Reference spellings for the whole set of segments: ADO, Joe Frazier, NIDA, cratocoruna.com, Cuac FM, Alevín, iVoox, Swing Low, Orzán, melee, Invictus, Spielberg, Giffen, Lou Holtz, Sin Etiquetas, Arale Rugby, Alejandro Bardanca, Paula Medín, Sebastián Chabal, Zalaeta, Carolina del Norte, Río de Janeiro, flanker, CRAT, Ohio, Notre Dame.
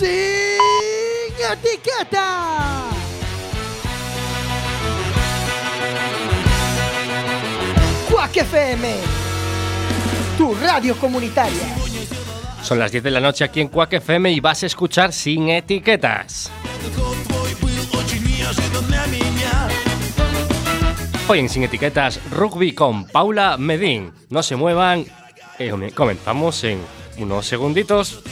Sin Etiquetas. Cuac FM, tu radio comunitaria. Son las 10 de la noche aquí en Cuac FM y vas a escuchar Sin Etiquetas. Hoy en Sin Etiquetas, rugby con Paula Medín. No se muevan, comenzamos en unos segunditos.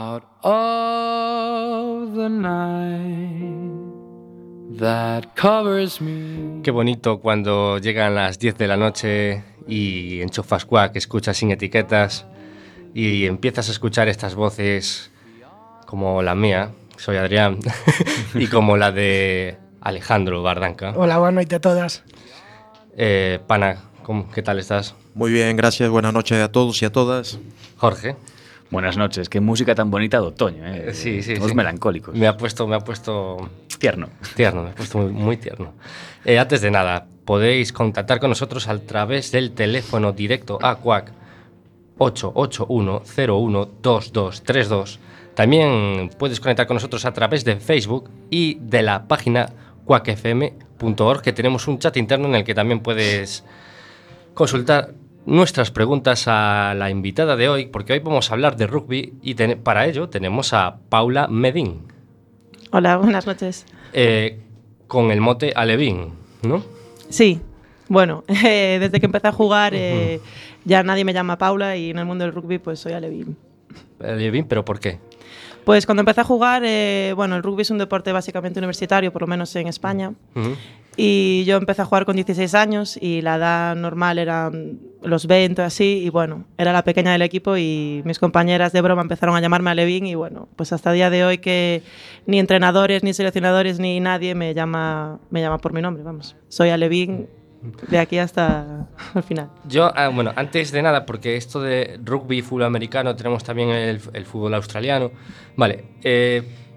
Out of the night that covers me. Qué bonito cuando llegan las 10 de la noche y enchufas Cuac, escuchas Sin Etiquetas y empiezas a escuchar estas voces como la mía, soy Adrián, y como la de Alejandro Bardanca. Hola, buenas noches a todas. Pana, ¿qué tal estás? Muy bien, gracias, buenas noches a todos y a todas. Jorge. Buenas noches, qué música tan bonita de otoño, ¿eh? Sí, sí. Todos sí. Melancólicos. Me ha puesto... Tierno, me ha puesto muy, muy tierno. Antes de nada, podéis contactar con nosotros a través del teléfono directo a Cuac 881-01-2232. También puedes conectar con nosotros a través de Facebook y de la página cuacfm.org, que tenemos un chat interno en el que también puedes consultar nuestras preguntas a la invitada de hoy, porque hoy vamos a hablar de rugby y para ello tenemos a Paula Medín. Hola, buenas noches. Con el mote Alevín, ¿no? Sí, bueno, desde que empecé a jugar ya nadie me llama Paula y en el mundo del rugby pues soy Alevín. Alevín, ¿pero por qué? Pues cuando empecé a jugar, bueno, el rugby es un deporte básicamente universitario, por lo menos en España. Uh-huh. Y yo empecé a jugar con 16 años y la edad normal eran los 20 o así. Y bueno, era la pequeña del equipo y mis compañeras de broma empezaron a llamarme Alevín. Y bueno, pues hasta el día de hoy que ni entrenadores, ni seleccionadores, ni nadie me llama por mi nombre, vamos. Soy Alevín de aquí hasta el final. Yo, bueno, antes de nada, porque esto de rugby, fútbol americano, tenemos también el fútbol australiano. Vale,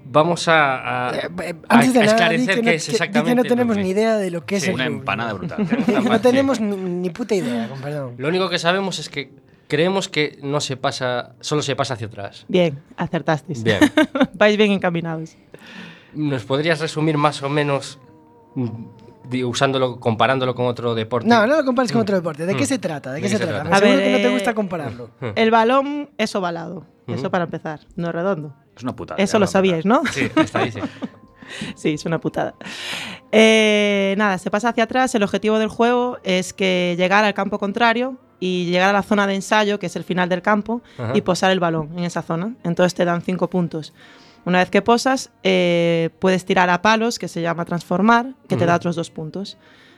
vamos a esclarecer qué es exactamente. Que no tenemos ni idea de lo que es. Una empanada brutal. No tenemos ni puta idea, con perdón. Lo único que sabemos es que creemos que no se pasa, solo se pasa hacia atrás. Bien, acertasteis. Bien. Vais bien encaminados. ¿Nos podrías resumir más o menos, comparándolo con otro deporte? No lo compares con otro deporte. ¿De qué se trata? ¿De qué se trata? A ver, seguro que no te gusta compararlo. El balón es ovalado. Eso para empezar. No es redondo. Es una putada. Eso lo sabíais, ¿no? Sí, está ahí, sí. Sí, es una putada. Nada, se pasa hacia atrás. El objetivo del juego es que llegar al campo contrario y llegar a la zona de ensayo, que es el final del campo, y posar el balón en esa zona. Entonces te dan 5 puntos. Una vez que posas, puedes tirar a palos, que se llama transformar, que te da otros 2 puntos.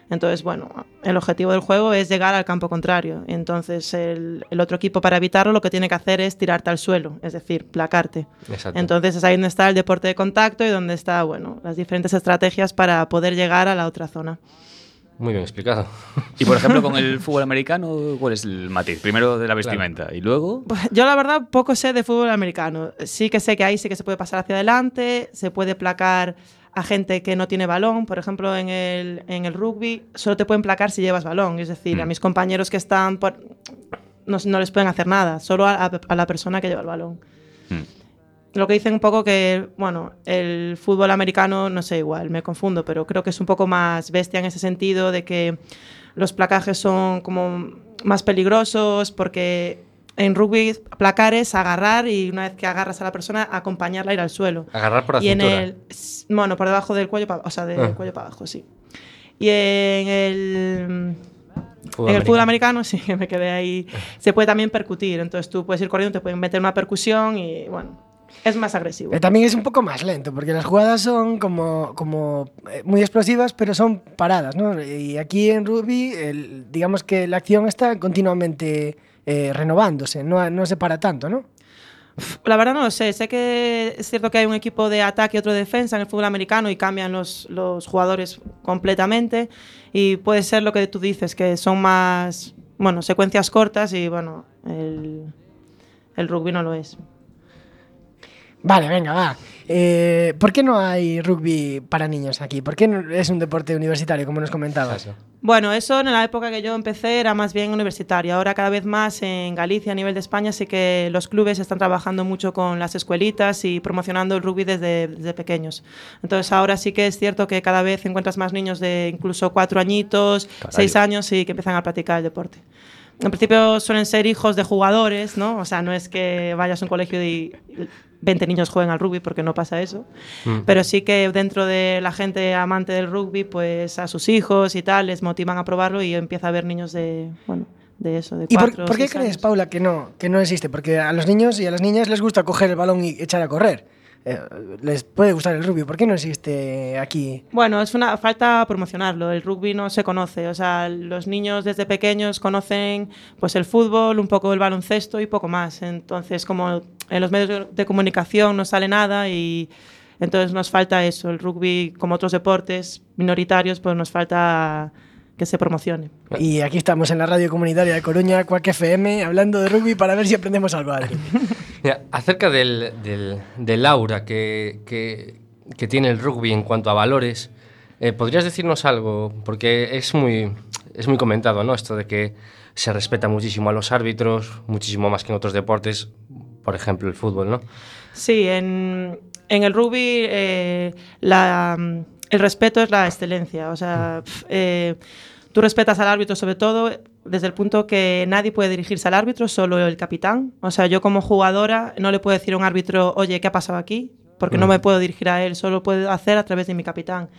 Entonces, bueno, el objetivo del juego es llegar al campo contrario. Entonces, el otro equipo, para evitarlo, lo que tiene que hacer es tirarte al suelo, es decir, placarte. Exacto. Entonces, es ahí donde está el deporte de contacto y donde está, bueno, las diferentes estrategias para poder llegar a la otra zona. Muy bien explicado. Y, por ejemplo, con el fútbol americano, ¿cuál es el matiz? Primero de la vestimenta, claro. Y luego... Pues yo, la verdad, poco sé de fútbol americano. Sí que sé que ahí sí que se puede pasar hacia adelante, se puede placar a gente que no tiene balón. Por ejemplo, en el rugby solo te pueden placar si llevas balón. Es decir, a mis compañeros que están... No les pueden hacer nada, solo a la persona que lleva el balón. Lo que dicen un poco que, bueno, el fútbol americano, no sé, igual, me confundo, pero creo que es un poco más bestia en ese sentido de que los placajes son como más peligrosos, porque en rugby placar es agarrar y una vez que agarras a la persona, acompañarla a ir al suelo. Agarrar por la cintura. Y en el... Bueno, por debajo del cuello, del cuello para abajo, sí. Y en el... En el fútbol americano, sí, que me quedé ahí, se puede también percutir, entonces tú puedes ir corriendo, te pueden meter una percusión y, bueno... Es más agresivo. Pero también es un poco más lento, porque las jugadas son como muy explosivas, pero son paradas, ¿no? Y aquí en rugby, digamos que la acción está continuamente renovándose, no se para tanto, ¿no? La verdad no lo sé. Sé que es cierto que hay un equipo de ataque y otro de defensa en el fútbol americano y cambian los jugadores completamente. Y puede ser lo que tú dices, que son más, bueno, secuencias cortas y, bueno, el rugby no lo es. Vale, venga, va. ¿Por qué no hay rugby para niños aquí? ¿Por qué no es un deporte universitario, como nos comentabas? Bueno, eso en la época que yo empecé era más bien universitario. Ahora cada vez más en Galicia, a nivel de España, sí que los clubes están trabajando mucho con las escuelitas y promocionando el rugby desde pequeños. Entonces ahora sí que es cierto que cada vez encuentras más niños de incluso 4 añitos, Caray. 6 años y que empiezan a practicar el deporte. En principio suelen ser hijos de jugadores, ¿no? O sea, no es que vayas a un colegio y 20 niños jueguen al rugby, porque no pasa eso. Pero sí que dentro de la gente amante del rugby, pues a sus hijos y tal, les motivan a probarlo y empieza a haber niños de, bueno, de eso, de 4 o 6 años. ¿Y por qué crees, Paula, que no existe? Porque a los niños y a las niñas les gusta coger el balón y echar a correr. Les puede gustar el rugby, ¿por qué no existe aquí? Bueno, es una falta promocionarlo, el rugby no se conoce, o sea, los niños desde pequeños conocen pues el fútbol, un poco el baloncesto y poco más, entonces como en los medios de comunicación no sale nada y entonces nos falta eso, el rugby como otros deportes minoritarios pues nos falta que se promocione. Y aquí estamos en la radio comunitaria de Coruña, Cuac FM, hablando de rugby para ver si aprendemos algo de aquí. Mira, acerca del aura que tiene el rugby en cuanto a valores, ¿podrías decirnos algo? Porque es muy comentado, ¿no? Esto de que se respeta muchísimo a los árbitros, muchísimo más que en otros deportes, por ejemplo el fútbol, ¿no? Sí, en el rugby el respeto es la excelencia. O sea, tú respetas al árbitro sobre todo desde el punto que nadie puede dirigirse al árbitro, solo el capitán. O sea, yo como jugadora no le puedo decir a un árbitro, oye, ¿qué ha pasado aquí? Porque no me puedo dirigir a él, solo puedo hacer a través de mi capitán.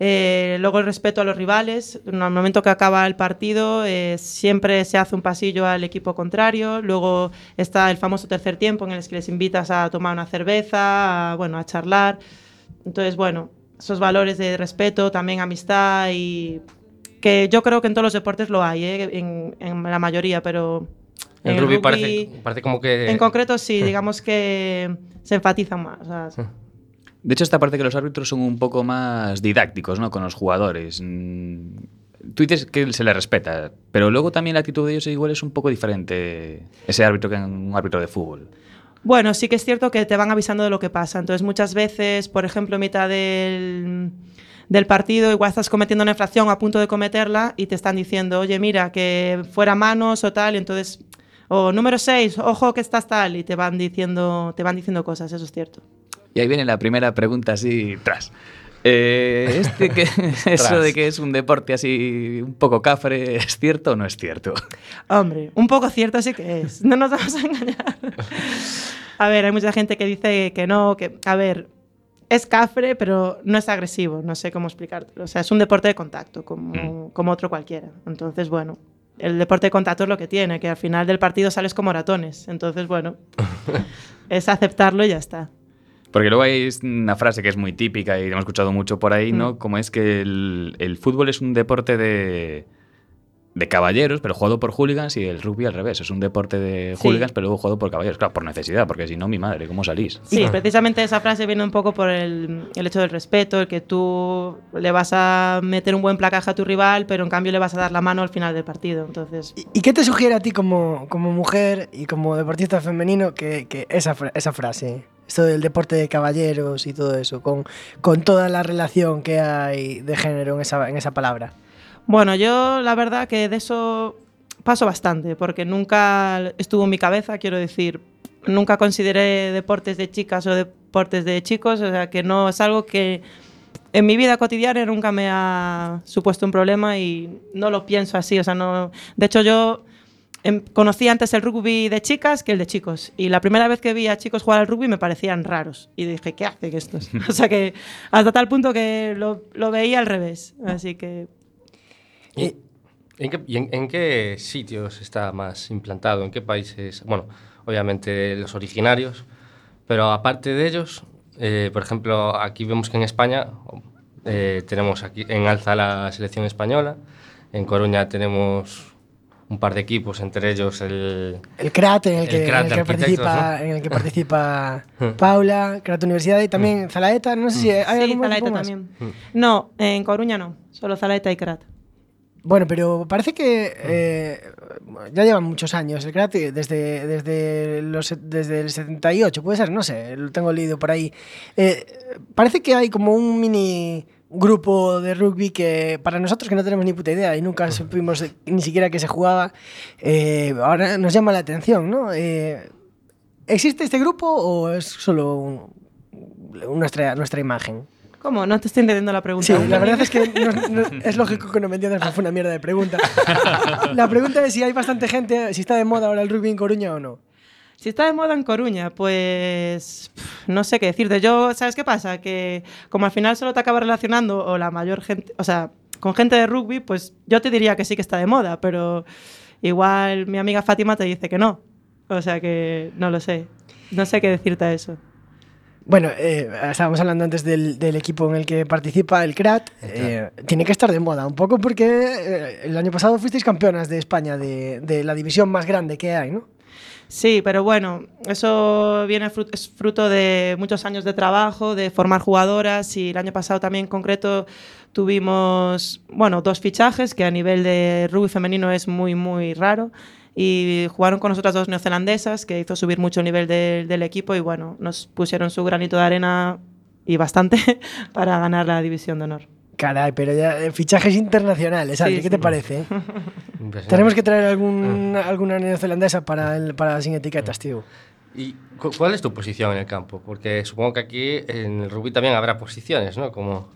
Luego el respeto a los rivales. En el momento que acaba el partido siempre se hace un pasillo al equipo contrario. Luego está el famoso tercer tiempo en el que les invitas a tomar una cerveza, a charlar. Entonces, bueno, esos valores de respeto, también amistad y... que yo creo que en todos los deportes lo hay, en la mayoría, pero en el rugby parece como que... En concreto sí, digamos que se enfatizan más. O sea, de hecho, esta parte que los árbitros son un poco más didácticos, ¿no? Con los jugadores. Tú dices que se le respeta, pero luego también la actitud de ellos igual es un poco diferente, ese árbitro, que un árbitro de fútbol. Bueno, sí que es cierto que te van avisando de lo que pasa. Entonces, muchas veces, por ejemplo, en mitad del partido, igual estás cometiendo una infracción, a punto de cometerla, y te están diciendo, oye, mira, que fuera manos o tal, y entonces, o número 6, ojo que estás tal, y te van diciendo cosas, eso es cierto. Y ahí viene la primera pregunta así, tras. Eso de que es un deporte así un poco cafre, ¿es cierto o no es cierto? Hombre, un poco cierto sí que es, no nos vamos a engañar. A ver, hay mucha gente que dice que no, que, a ver... Es cafre, pero no es agresivo, no sé cómo explicártelo. O sea, es un deporte de contacto, como otro cualquiera. Entonces, bueno, el deporte de contacto es lo que tiene, que al final del partido sales como ratones. Entonces, bueno, es aceptarlo y ya está. Porque luego hay una frase que es muy típica y lo hemos escuchado mucho por ahí, ¿no? Como es que el fútbol es un deporte de caballeros, pero jugado por hooligans, y el rugby al revés, es un deporte de hooligans, pero luego jugado por caballeros, claro, por necesidad, porque si no, mi madre, ¿cómo salís? Sí, precisamente esa frase viene un poco por el hecho del respeto, el que tú le vas a meter un buen placaje a tu rival, pero en cambio le vas a dar la mano al final del partido, entonces... ¿Y qué te sugiere a ti como mujer y como deportista femenino que esa frase, esto del deporte de caballeros y todo eso, con toda la relación que hay de género en esa palabra? Bueno, yo la verdad que de eso paso bastante, porque nunca estuvo en mi cabeza, quiero decir, nunca consideré deportes de chicas o deportes de chicos, o sea que no es algo que en mi vida cotidiana nunca me ha supuesto un problema y no lo pienso así, o sea, no. De hecho, yo conocí antes el rugby de chicas que el de chicos, y la primera vez que vi a chicos jugar al rugby me parecían raros y dije, ¿qué hacen estos? O sea que hasta tal punto que lo veía al revés, así que... ¿En qué sitios está más implantado? ¿En qué países? Bueno, obviamente los originarios, pero aparte de ellos, por ejemplo, aquí vemos que en España tenemos aquí en alza la selección española, en Coruña tenemos un par de equipos, entre ellos el CRAT, en el que participa Paula, CRAT Universidad y también Zalaeta, no sé si hay algún Zalaeta también. No, en Coruña no, solo Zalaeta y CRAT. Bueno, pero parece que ya llevan muchos años el CRAT, desde el 78, puede ser, no sé, lo tengo leído por ahí. Parece que hay como un mini grupo de rugby que para nosotros que no tenemos ni puta idea y nunca supimos ni siquiera que se jugaba, ahora nos llama la atención, ¿no? ¿Existe este grupo o es solo nuestra imagen? ¿Cómo? No te estoy entendiendo la pregunta. Sí, la verdad es que no, es lógico que no me entiendas, fue una mierda de pregunta. La pregunta es si hay bastante gente, si está de moda ahora el rugby en Coruña o no. Si está de moda en Coruña, pues no sé qué decirte. Yo, ¿sabes qué pasa? Que como al final solo te acabas relacionando o la mayor gente, o sea, con gente de rugby, pues yo te diría que sí que está de moda, pero igual mi amiga Fátima te dice que no. O sea que no lo sé. No sé qué decirte a eso. Bueno, estábamos hablando antes del equipo en el que participa el CRAT. Tiene que estar de moda un poco porque el año pasado fuisteis campeonas de España de la división más grande que hay, ¿no? Sí, pero bueno, eso viene es fruto de muchos años de trabajo, de formar jugadoras, y el año pasado también en concreto tuvimos, bueno, 2 fichajes que a nivel de rugby femenino es muy, muy raro. Y jugaron con nosotras 2 neozelandesas, que hizo subir mucho el nivel del equipo, y bueno, nos pusieron su granito de arena y bastante para ganar la división de honor. Caray, pero ya fichajes internacionales, ¿sabes? Sí, ¿qué te parece? Tenemos que traer alguna neozelandesa para Sin Etiquetas, tío. ¿Y cuál es tu posición en el campo? Porque supongo que aquí en el rugby también habrá posiciones, ¿no? Como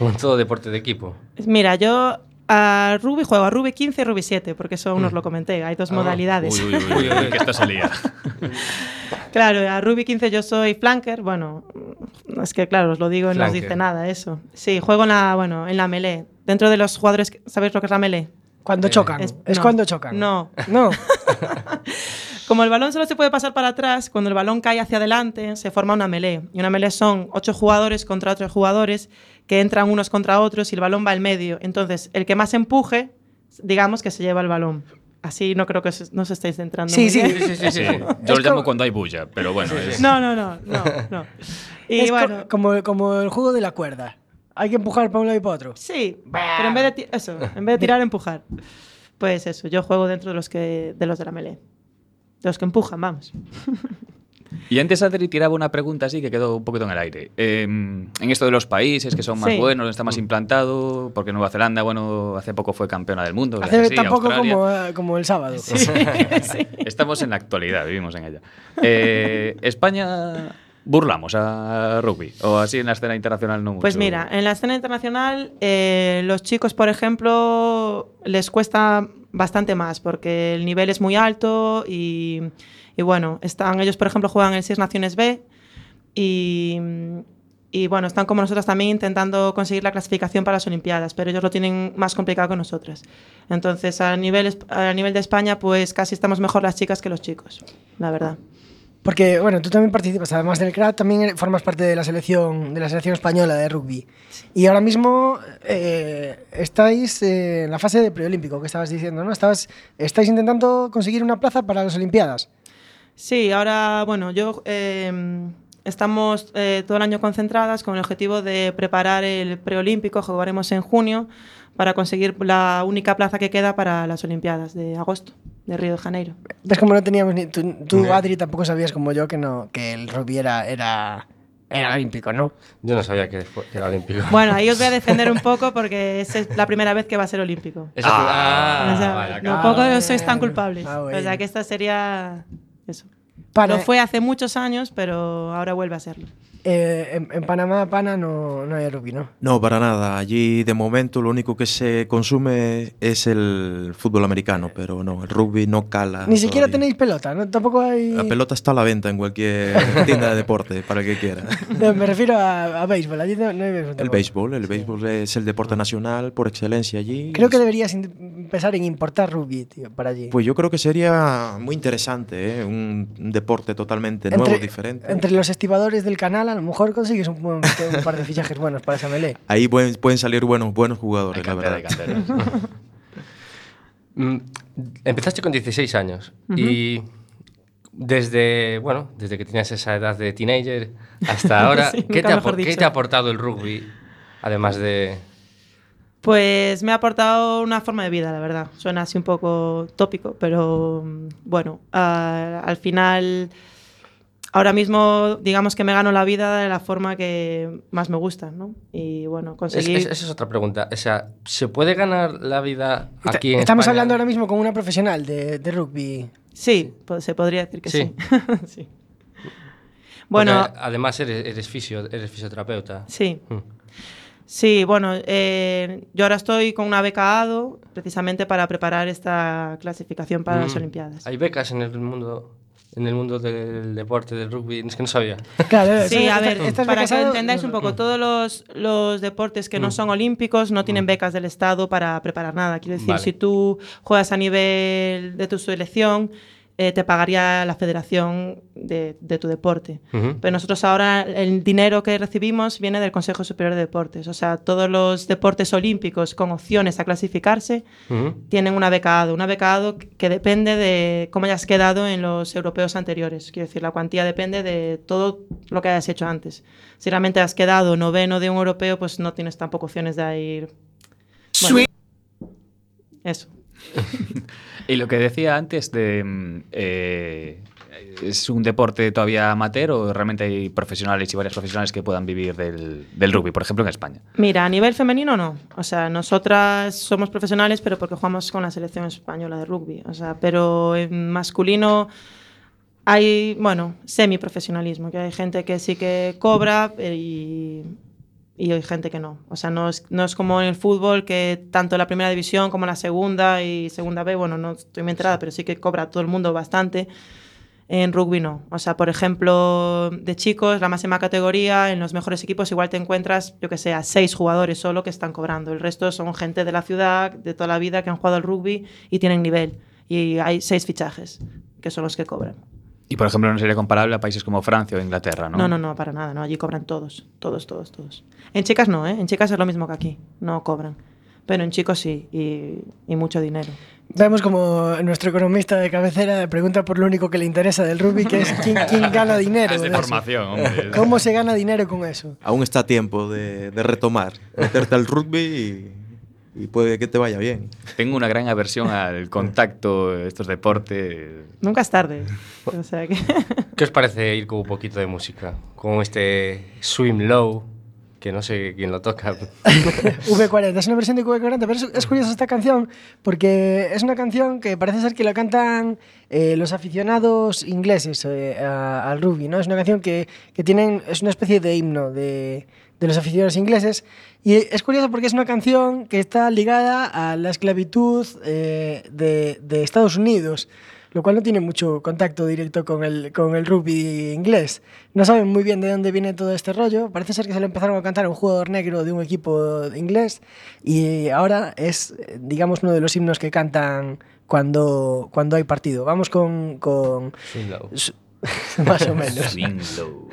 en todo deporte de equipo. Mira, yo a rugby juego a rugby 15 y rugby 7, porque eso aún os lo comenté, hay 2 modalidades. Uy, que esta salía. Claro, a rugby 15 yo soy flanker, bueno, es que claro, os lo digo, flanker. No os dice nada eso. Sí, juego en la melee. Dentro de los jugadores, ¿sabéis lo que es la melee? Cuando chocan, es no. Cuando chocan. No. Como el balón solo se puede pasar para atrás, cuando el balón cae hacia adelante se forma una melee. Y una melee son 8 jugadores contra otros jugadores que entran unos contra otros y el balón va al medio. Entonces, el que más empuje, digamos que se lleva el balón. Así no creo que nos estéis entrando. Sí. Yo lo llamo cuando hay bulla, pero bueno. Es... No. Y es bueno, como el juego de la cuerda. Hay que empujar para un lado y para otro. Sí, pero en vez de tirar, empujar. Pues eso, yo juego dentro de los de la melee. Los que empujan, vamos. Y antes Adri tiraba una pregunta así que quedó un poquito en el aire. En esto de los países que son más buenos, está más implantado, porque Nueva Zelanda, bueno, hace poco fue campeona del mundo. Hace tampoco como el sábado. Sí, sí. Estamos en la actualidad, vivimos en ella. España burlamos a rugby, o así en la escena internacional no mucho. Pues mira, en la escena internacional los chicos, por ejemplo, les cuesta bastante más porque el nivel es muy alto y bueno, ellos por ejemplo juegan el 6 Naciones B y bueno, están como nosotras también intentando conseguir la clasificación para las Olimpiadas, pero ellos lo tienen más complicado que nosotras. Entonces a nivel de España pues casi estamos mejor las chicas que los chicos, la verdad. Porque, bueno, tú también participas, además del CRAT, también formas parte de la selección española de rugby. Sí. Y ahora mismo estáis en la fase de preolímpico, que estabas diciendo, ¿no? Estáis intentando conseguir una plaza para las Olimpiadas. Sí, ahora, bueno, estamos todo el año concentradas con el objetivo de preparar el preolímpico, jugaremos en junio, para conseguir la única plaza que queda para las Olimpiadas de agosto, de Río de Janeiro. Es como no teníamos ni... Tú Adri, tampoco sabías como yo que el rugby era olímpico, ¿no? Yo no sabía que era olímpico. Bueno, ahí os voy a defender un poco porque es la primera vez que va a ser olímpico. O sea, vaya, tampoco sois tan culpables. O sea, que esta sería... Eso. No fue hace muchos años, pero ahora vuelve a serlo. En Panamá, no hay rugby, ¿no? No, para nada. Allí, de momento, lo único que se consume es el fútbol americano, pero no, el rugby no cala. Ni siquiera tenéis pelota, ¿no? Tampoco hay... La pelota está a la venta en cualquier tienda de deporte, para el que quiera. No, me refiero a béisbol. Allí no hay béisbol. El béisbol es el deporte nacional por excelencia allí. Creo que deberías empezar en importar rugby, tío, para allí. Pues yo creo que sería muy interesante, ¿eh? Un deporte totalmente nuevo, diferente. Entre los estibadores del canal, a lo mejor consigues un par de fichajes buenos para esa melee. Ahí pueden salir buenos jugadores, la verdad. Empezaste con 16 años y desde que tenías esa edad de teenager hasta ahora, sí, ¿qué te ha aportado el rugby? Además de... Pues me ha aportado una forma de vida, la verdad. Suena así un poco tópico, pero bueno, al final... Ahora mismo, digamos que me gano la vida de la forma que más me gusta, ¿no? Y bueno, conseguir... Esa es otra pregunta. O sea, ¿se puede ganar la vida aquí en España? Estamos hablando ahora mismo con una profesional de rugby. Sí, sí, se podría decir que sí. Sí. Bueno, porque además eres fisioterapeuta. Sí. Sí, bueno, yo ahora estoy con una beca ADO precisamente para preparar esta clasificación para las Olimpiadas. ¿Hay becas en el mundo...? En el mundo del deporte, del rugby, es que no sabía. Claro, sí, a ver, para que entendáis un poco, todos los deportes que no son olímpicos no tienen becas del Estado para preparar nada. Quiero decir, si tú juegas a nivel de tu selección, te pagaría la federación de tu deporte. Pero nosotros ahora el dinero que recibimos viene del Consejo Superior de Deportes. O sea, todos los deportes olímpicos con opciones a clasificarse tienen una beca ADO. Una beca ADO que depende de cómo hayas quedado en los europeos anteriores. Quiero decir, la cuantía depende de todo lo que hayas hecho antes. Si realmente has quedado noveno de un europeo, pues no tienes tampoco opciones de ir... Bueno, eso. Y lo que decía antes de... ¿es un deporte todavía amateur o realmente hay profesionales y varias profesionales que puedan vivir del rugby, por ejemplo, en España? Mira, a nivel femenino no. O sea, nosotras somos profesionales, pero porque jugamos con la selección española de rugby. O sea, pero en masculino hay, bueno, semiprofesionalismo, que hay gente que sí que cobra y hay gente que no. O sea, no es como en el fútbol, que tanto la primera división como la segunda y segunda B, bueno, no estoy muy enterada, pero sí que cobra todo el mundo bastante. En rugby no. O sea, por ejemplo, de chicos, la máxima categoría, en los mejores equipos igual te encuentras, yo que sé, a 6 jugadores solo que están cobrando. El resto son gente de la ciudad, de toda la vida, que han jugado al rugby y tienen nivel. Y hay 6 fichajes, que son los que cobran. Y, por ejemplo, no sería comparable a países como Francia o Inglaterra, ¿no? No, para nada, no. Allí cobran todos. En chicas no, ¿eh? En chicas es lo mismo que aquí, no cobran. Pero en chicos sí, y mucho dinero. Vemos como nuestro economista de cabecera pregunta por lo único que le interesa del rugby, que es quién gana dinero. Es de formación, hombre. ¿Cómo se gana dinero con eso? Aún está a tiempo de retomar, meterte al rugby y puede que te vaya bien. Tengo una gran aversión al contacto, estos deportes... Nunca es tarde. O sea que... ¿Qué os parece ir con un poquito de música? Con este Swing Low, que no sé quién lo toca. V40, es una versión de V40, pero es curiosa esta canción, porque es una canción que parece ser que la cantan los aficionados ingleses al rugby, ¿no? Es una canción que tienen, es una especie de himno de los aficionados ingleses, y es curiosa porque es una canción que está ligada a la esclavitud de Estados Unidos, lo cual no tiene mucho contacto directo con el rugby inglés. No saben muy bien de dónde viene todo este rollo. Parece ser que se lo empezaron a cantar a un jugador negro de un equipo inglés y ahora es, digamos, uno de los himnos que cantan cuando hay partido. Vamos con Swing Low. Más o menos. Swing Low.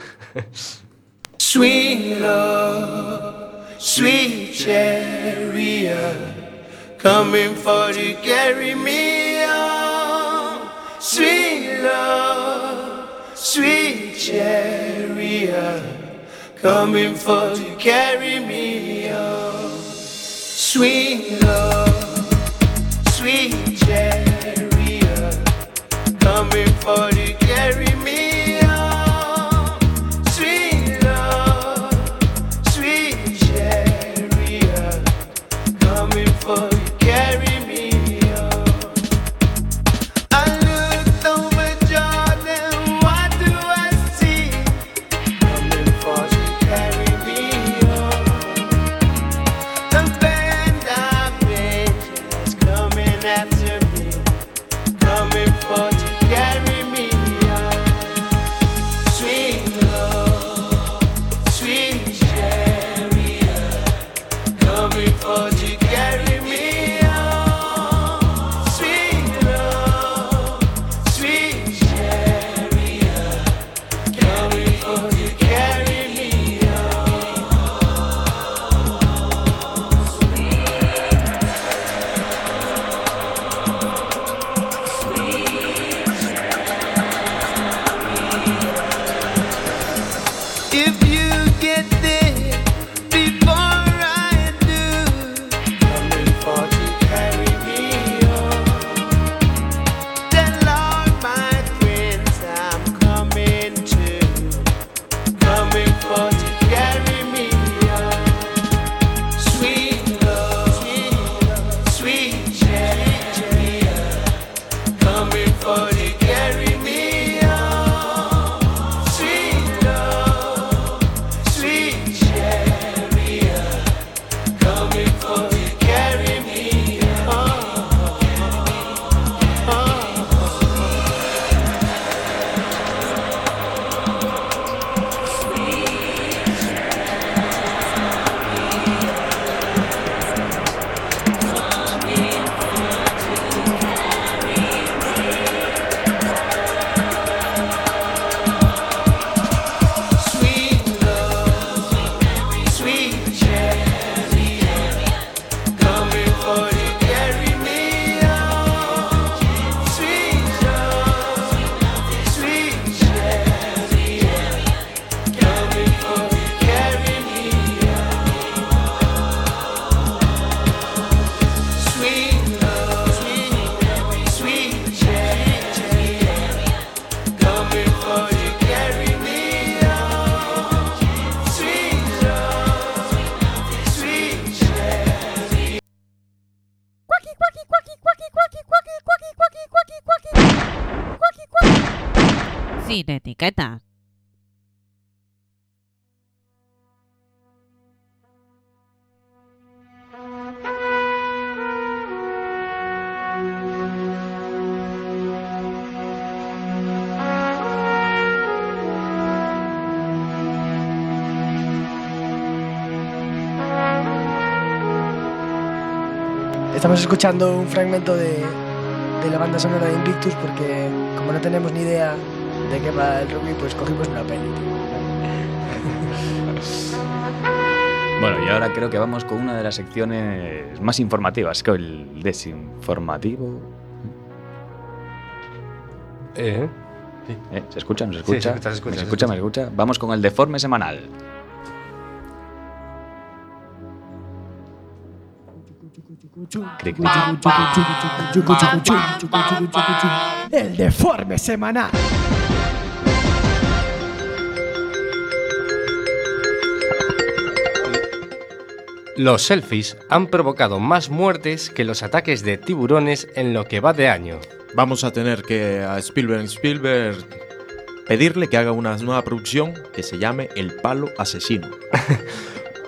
Swing low, sweet chariot, coming for to carry me on. Swing low, sweet chariot, coming for to carry me on. Swing low, sweet chariot, coming for to carry me on. Sin Etiquetas. Estamos escuchando un fragmento de la banda sonora de Invictus porque, como no tenemos ni idea de qué va el rugby, pues cogimos una peli. Bueno, y ahora creo que vamos con una de las secciones más informativas, con el desinformativo. Sí. ¿Se escucha? ¿No se escucha? Sí, se escucha. Vamos con el deforme semanal. El deforme semanal. Los selfies han provocado más muertes que los ataques de tiburones en lo que va de año. Vamos a tener que a Spielberg pedirle que haga una nueva producción que se llame El Palo Asesino.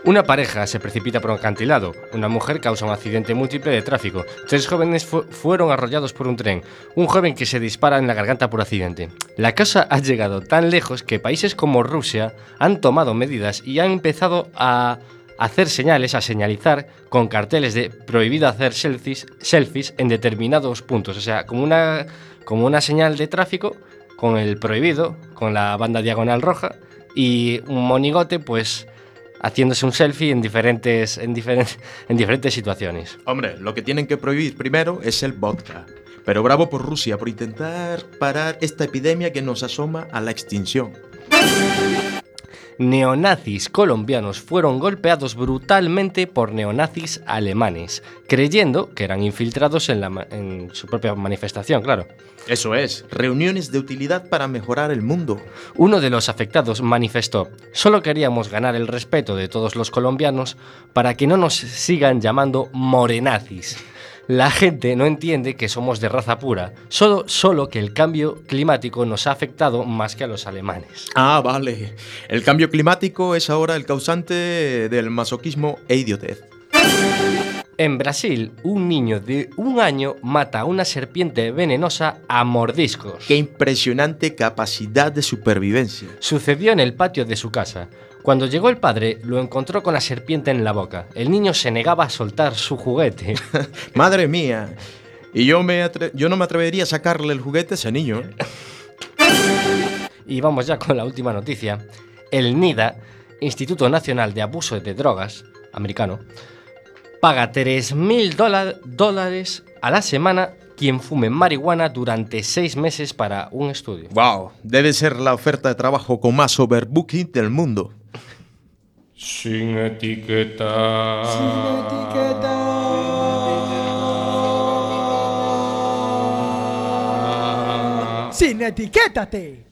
Una pareja se precipita por un acantilado, una mujer causa un accidente múltiple de tráfico, 3 jóvenes fueron arrollados por un tren, un joven que se dispara en la garganta por accidente. La cosa ha llegado tan lejos que países como Rusia han tomado medidas y han empezado a hacer señales, a señalizar con carteles de prohibido hacer selfies en determinados puntos, o sea, como una señal de tráfico con el prohibido, con la banda diagonal roja y un monigote, pues haciéndose un selfie en diferentes situaciones. Hombre, lo que tienen que prohibir primero es el vodka. Pero bravo por Rusia por intentar parar esta epidemia que nos asoma a la extinción. Neonazis colombianos fueron golpeados brutalmente por neonazis alemanes, creyendo que eran infiltrados en su propia manifestación, claro. Eso es, reuniones de utilidad para mejorar el mundo. Uno de los afectados manifestó: solo queríamos ganar el respeto de todos los colombianos para que no nos sigan llamando morenazis. La gente no entiende que somos de raza pura, solo que el cambio climático nos ha afectado más que a los alemanes. Ah, vale. El cambio climático es ahora el causante del masoquismo e idiotez. En Brasil, un niño de 1 año mata a una serpiente venenosa a mordiscos. ¡Qué impresionante capacidad de supervivencia! Sucedió en el patio de su casa. Cuando llegó el padre, lo encontró con la serpiente en la boca. El niño se negaba a soltar su juguete. ¡Madre mía! Y yo no me atrevería a sacarle el juguete a ese niño. Y vamos ya con la última noticia. El NIDA, Instituto Nacional de Abuso de Drogas, americano, paga $3.000 a la semana quien fume marihuana durante 6 meses para un estudio. ¡Wow! Debe ser la oferta de trabajo con más overbooking del mundo. Sin etiqueta. Sin etiqueta. Sin etiquétate.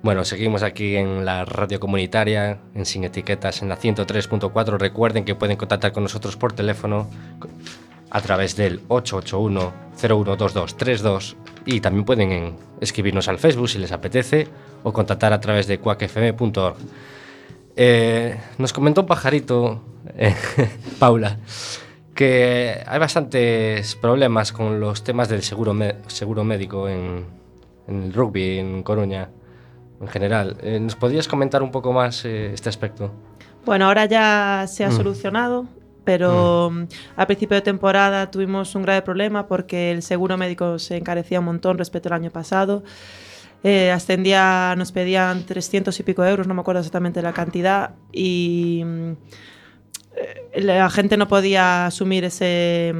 Bueno, seguimos aquí en la radio comunitaria, en Sin Etiquetas, en la 103.4. Recuerden que pueden contactar con nosotros por teléfono a través del 881-012232 y también pueden escribirnos al Facebook si les apetece o contactar a través de cuacfm.org. Nos comentó un pajarito, Paula, que hay bastantes problemas con los temas del seguro médico en el rugby, en Coruña. En general, ¿nos podrías comentar un poco más este aspecto? Bueno, ahora ya se ha solucionado, pero a principio de temporada tuvimos un grave problema porque el seguro médico se encarecía un montón respecto al año pasado. Nos pedían 300 y pico euros, no me acuerdo exactamente la cantidad, y la gente no podía asumir ese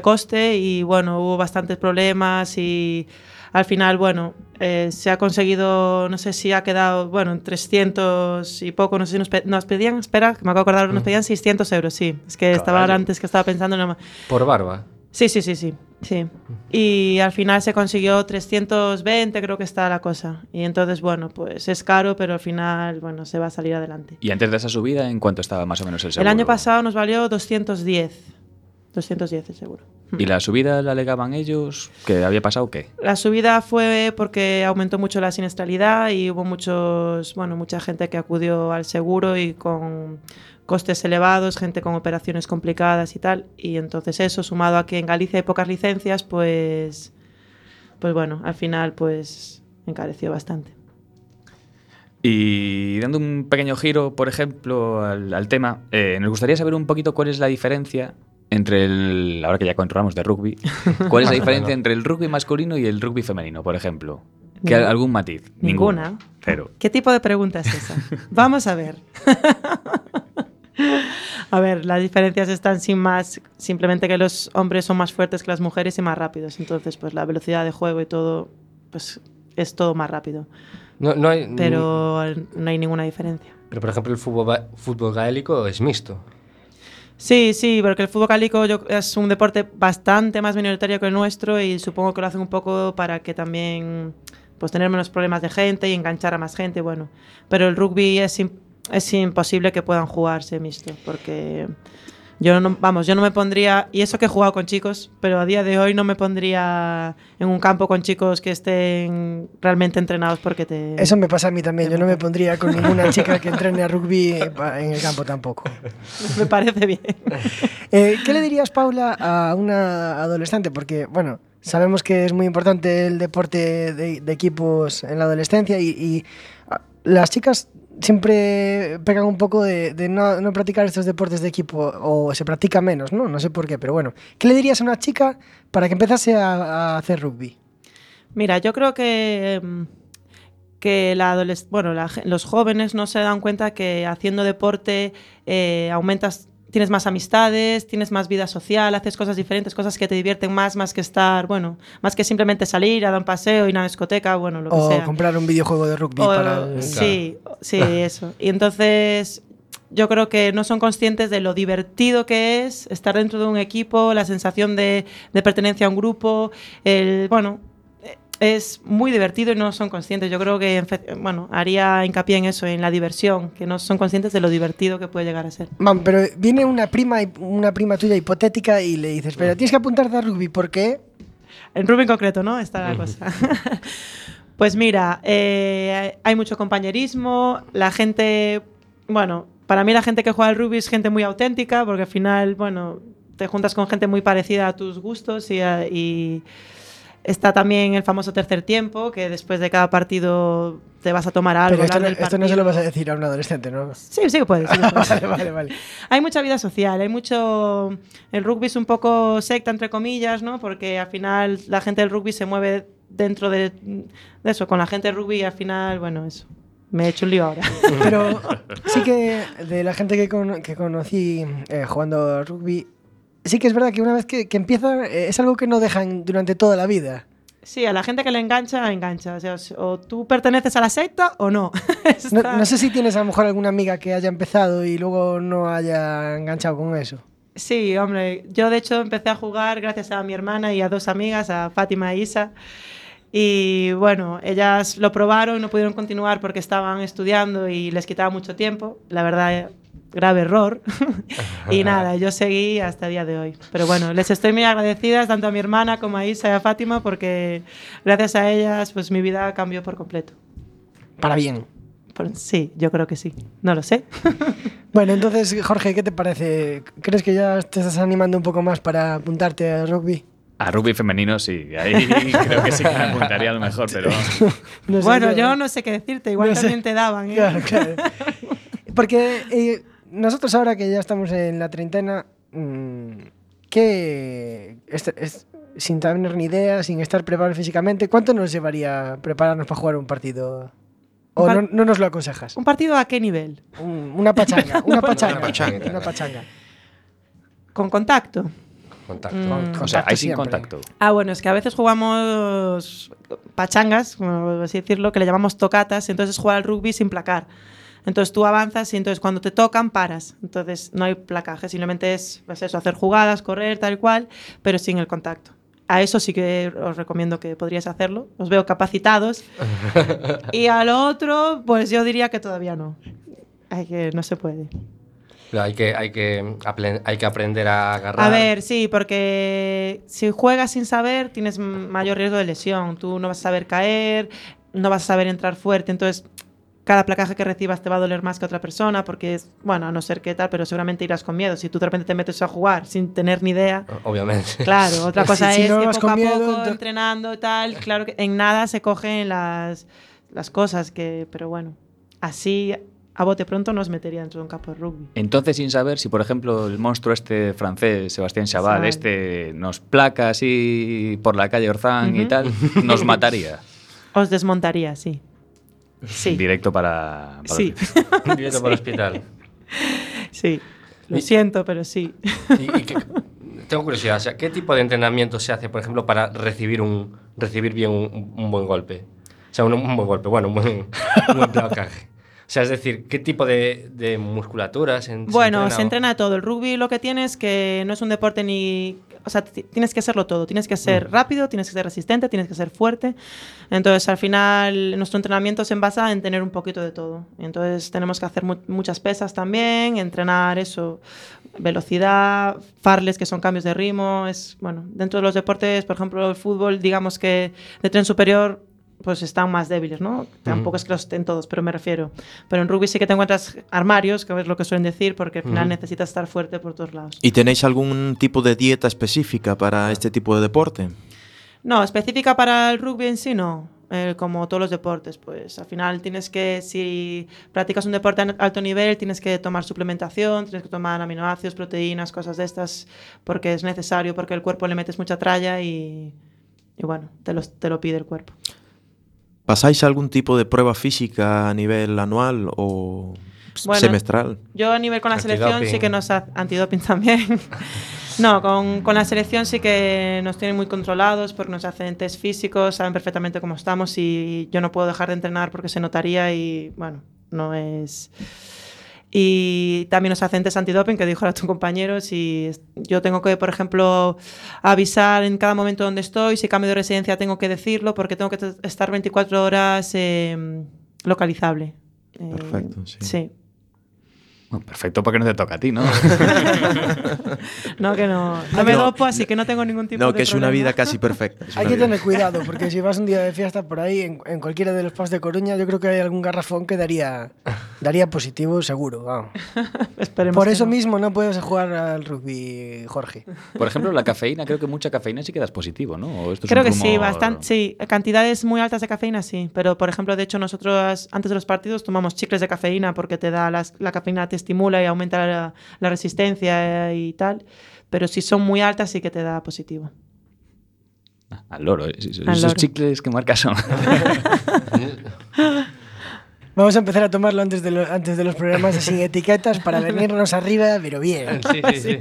coste y bueno, hubo bastantes problemas y al final, bueno, se ha conseguido, no sé si ha quedado, bueno, en 300 y poco, no sé si nos pedían, espera, que me acabo de acordar, nos pedían 600 euros, sí. Es que estaba antes que estaba pensando en... Por barba. Sí. Sí, y al final se consiguió 320, creo que está la cosa. Y entonces, bueno, pues es caro, pero al final, bueno, se va a salir adelante. ¿Y antes de esa subida, en cuánto estaba más o menos el seguro? El año pasado nos valió 210 el seguro. ¿Y la subida la alegaban ellos? ¿Que había pasado qué? La subida fue porque aumentó mucho la siniestralidad y hubo mucha gente que acudió al seguro y con costes elevados, gente con operaciones complicadas y tal. Y entonces eso, sumado a que en Galicia hay pocas licencias, pues bueno, al final pues encareció bastante. Y dando un pequeño giro, por ejemplo, al tema, nos gustaría saber un poquito cuál es la diferencia entre ahora que ya controlamos de rugby, ¿cuál es la diferencia entre el rugby masculino y el rugby femenino, por ejemplo? ¿Que algún matiz? Ninguna. Cero. ¿Qué tipo de pregunta es esa? Vamos a ver. A ver, las diferencias están sin más, simplemente que los hombres son más fuertes que las mujeres y más rápidos. Entonces, pues la velocidad de juego y todo, pues es todo más rápido. No hay ninguna diferencia. Pero, por ejemplo, el fútbol gaélico es mixto. Sí, porque el fútbol gaélico es un deporte bastante más minoritario que el nuestro y supongo que lo hacen un poco para que también pues tener menos problemas de gente y enganchar a más gente, bueno. Pero el rugby es imposible que puedan jugarse mixto porque yo no me pondría, y eso que he jugado con chicos, pero a día de hoy no me pondría en un campo con chicos que estén realmente entrenados porque te... Eso me pasa a mí también, yo no me pondría con ninguna chica que entrene a rugby en el campo tampoco. Me parece bien. ¿Qué le dirías, Paula, a una adolescente? Porque, bueno, sabemos que es muy importante el deporte de equipos en la adolescencia y las chicas siempre pegan un poco de no practicar estos deportes de equipo, o se practica menos, ¿no? No sé por qué, pero bueno. ¿Qué le dirías a una chica para que empezase a hacer rugby? Mira, yo creo que los jóvenes no se dan cuenta que haciendo deporte tienes más amistades, tienes más vida social, haces cosas diferentes, cosas que te divierten más que estar, bueno, más que simplemente salir a dar un paseo, ir a una discoteca, bueno, lo que sea. O comprar un videojuego de rugby para... Sí, eso. Y entonces yo creo que no son conscientes de lo divertido que es estar dentro de un equipo, la sensación de pertenencia a un grupo, es muy divertido y no son conscientes. Yo creo que, haría hincapié en eso, en la diversión, que no son conscientes de lo divertido que puede llegar a ser. Pero viene una prima tuya hipotética y le dices, pero tienes que apuntarte a rugby, ¿por qué? En rugby en concreto, ¿no? Está la cosa. Pues mira, hay mucho compañerismo, la gente, para mí la gente que juega al rugby es gente muy auténtica, porque al final, te juntas con gente muy parecida a tus gustos y está también el famoso tercer tiempo, que después de cada partido te vas a tomar algo. Pero esto no se lo vas a decir a un adolescente, ¿no? Sí que puedes. Vale. Hay mucha vida social, hay mucho... El rugby es un poco secta, entre comillas, ¿no? Porque al final la gente del rugby se mueve dentro de eso, con la gente del rugby y al final, eso. Me he hecho un lío ahora. Pero sí que de la gente que conocí jugando rugby... Sí que es verdad que una vez que empiezan es algo que no dejan durante toda la vida. Sí, a la gente que le engancha. O sea, o tú perteneces a la secta o no. No sé si tienes a lo mejor alguna amiga que haya empezado y luego no haya enganchado con eso. Sí, hombre. Yo de hecho empecé a jugar gracias a mi hermana y a dos amigas, a Fátima e Isa. Y ellas lo probaron, no pudieron continuar porque estaban estudiando y les quitaba mucho tiempo. La verdad... grave error. Y nada, yo seguí hasta el día de hoy. Pero les estoy muy agradecida tanto a mi hermana como a Isa y a Fátima porque gracias a ellas pues mi vida cambió por completo. ¿Para bien? Sí, yo creo que sí. No lo sé. Entonces, Jorge, ¿qué te parece? ¿Crees que ya te estás animando un poco más para apuntarte al rugby? A rugby femenino sí, ahí creo que sí que me apuntaría a lo mejor, pero... No sé, yo no sé qué decirte, igual no también sé. Te daban, ¿eh? Claro. Porque... nosotros ahora que ya estamos en la treintena, que sin tener ni idea, sin estar preparados físicamente, ¿cuánto nos llevaría prepararnos para jugar un partido? ¿O no nos lo aconsejas? ¿Un partido a qué nivel? Una pachanga. Una pachanga. ¿Con contacto? Contacto. O sea, hay sin contacto. Ah, es que a veces jugamos pachangas, como así decirlo, que le llamamos tocatas, entonces jugar al rugby sin placar. Entonces tú avanzas y entonces cuando te tocan paras. Entonces no hay placaje, simplemente es hacer jugadas, correr, tal cual, pero sin el contacto. A eso sí que os recomiendo que podríais hacerlo. Os veo capacitados. Y al otro, pues yo diría que todavía no. No se puede. No, hay que aprender a agarrar. A ver, sí, porque si juegas sin saber, tienes mayor riesgo de lesión. Tú no vas a saber caer, no vas a saber entrar fuerte. Entonces, cada placaje que recibas te va a doler más que a otra persona porque, bueno, a no ser que tal, pero seguramente irás con miedo. Si tú de repente te metes a jugar sin tener ni idea... Obviamente. Claro, otra cosa si es no que poco a miedo, poco, entrenando y tal, claro que en nada se cogen las cosas que... Pero bueno, así... A bote pronto nos metería dentro de un campo de rugby. Entonces, sin saber si, por ejemplo, el monstruo este francés, Sebastián Chabal, nos placa así por la calle Orzán y tal, nos mataría. Os desmontaría, sí. Sí. Directo para sí. Directo para el hospital. Sí. Lo siento, pero sí. Tengo curiosidad, o sea, ¿qué tipo de entrenamiento se hace, por ejemplo, para recibir bien un buen golpe? O sea, un buen golpe, bueno, un buen placaje. O sea, es decir, ¿qué tipo de musculatura se entrena? Bueno, se entrena todo. El rugby lo que tiene es que no es un deporte ni... O sea, tienes que hacerlo todo. Tienes que ser rápido, tienes que ser resistente, tienes que ser fuerte. Entonces, al final, nuestro entrenamiento se basa en tener un poquito de todo. Entonces, tenemos que hacer muchas pesas también, entrenar eso, velocidad, farles, que son cambios de ritmo. Es, bueno, dentro de los deportes, por ejemplo, el fútbol, digamos que de tren superior... pues están más débiles, ¿no? Tampoco es que los estén todos, pero me refiero. Pero en rugby sí que te encuentras armarios, que es lo que suelen decir, porque al final necesitas estar fuerte por todos lados. ¿Y tenéis algún tipo de dieta específica para este tipo de deporte? No, específica para el rugby en sí no. Como todos los deportes, pues al final tienes que, si practicas un deporte a alto nivel, tienes que tomar suplementación, tienes que tomar aminoácidos, proteínas, cosas de estas, porque es necesario, porque el cuerpo le metes mucha tralla y bueno, te lo pide el cuerpo. ¿Pasáis algún tipo de prueba física a nivel anual o semestral? Yo a nivel con la selección sí que nos hace antidoping también. No, con la selección sí que nos tienen muy controlados porque nos hacen test físicos, saben perfectamente cómo estamos y yo no puedo dejar de entrenar porque se notaría y bueno, no es... Y también nos hacen test antidoping, que dijo ahora tu compañero, si yo tengo que, por ejemplo, avisar en cada momento donde estoy, si cambio de residencia tengo que decirlo, porque tengo que estar 24 horas localizable. Perfecto, sí. Sí. Bueno, perfecto porque no te toca a ti, ¿no? No, que no. No me dopo, así que no tengo ningún tipo de problema. No, que es una vida casi perfecta. Hay que tener cuidado, porque si vas un día de fiesta por ahí, en cualquiera de los pubs de Coruña, yo creo que hay algún garrafón que daría positivo seguro, vamos. Esperemos. Por eso mismo no puedes jugar al rugby, Jorge. Por ejemplo, la cafeína, creo que mucha cafeína sí que das positivo, ¿no? Creo que sí, bastante, sí. Cantidades muy altas de cafeína, sí. Pero, por ejemplo, de hecho, nosotros antes de los partidos tomamos chicles de cafeína porque te da la cafeína te estimula y aumenta la resistencia y tal. Pero si son muy altas sí que te da positivo. Al loro, ¿eh? Esos chicles que marca son. Vamos a empezar a tomarlo antes de los programas sin etiquetas para venirnos arriba, pero bien. Sí.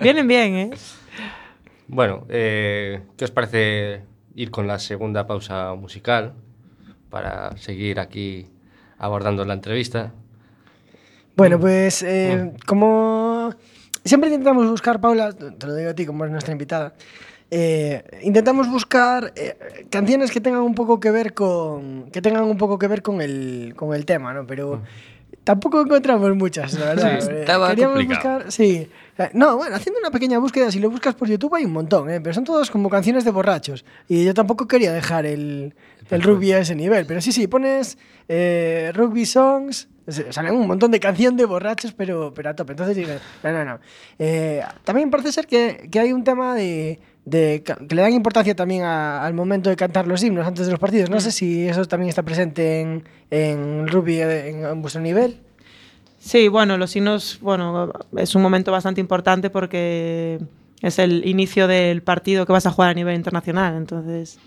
Vienen bien, ¿eh? Bueno, ¿qué os parece ir con la segunda pausa musical para seguir aquí abordando la entrevista? Bueno, pues como siempre intentamos buscar, Paula, te lo digo a ti como es nuestra invitada, intentamos buscar canciones que tengan un poco que ver con el tema, ¿no? Pero tampoco encontramos muchas, la verdad. Sí, queríamos complicado. Buscar, sí. No, bueno, haciendo una pequeña búsqueda, si lo buscas por YouTube hay un montón, pero son todas como canciones de borrachos. Y yo tampoco quería dejar el rugby a ese nivel, pero sí, pones rugby songs. Salen un montón de canciones de borrachos, pero a tope. Entonces dices, no. También parece ser que hay un tema que le dan importancia también al momento de cantar los himnos antes de los partidos. No sé si eso también está presente en rugby en vuestro nivel. Sí, bueno, los himnos, es un momento bastante importante porque es el inicio del partido que vas a jugar a nivel internacional. Entonces,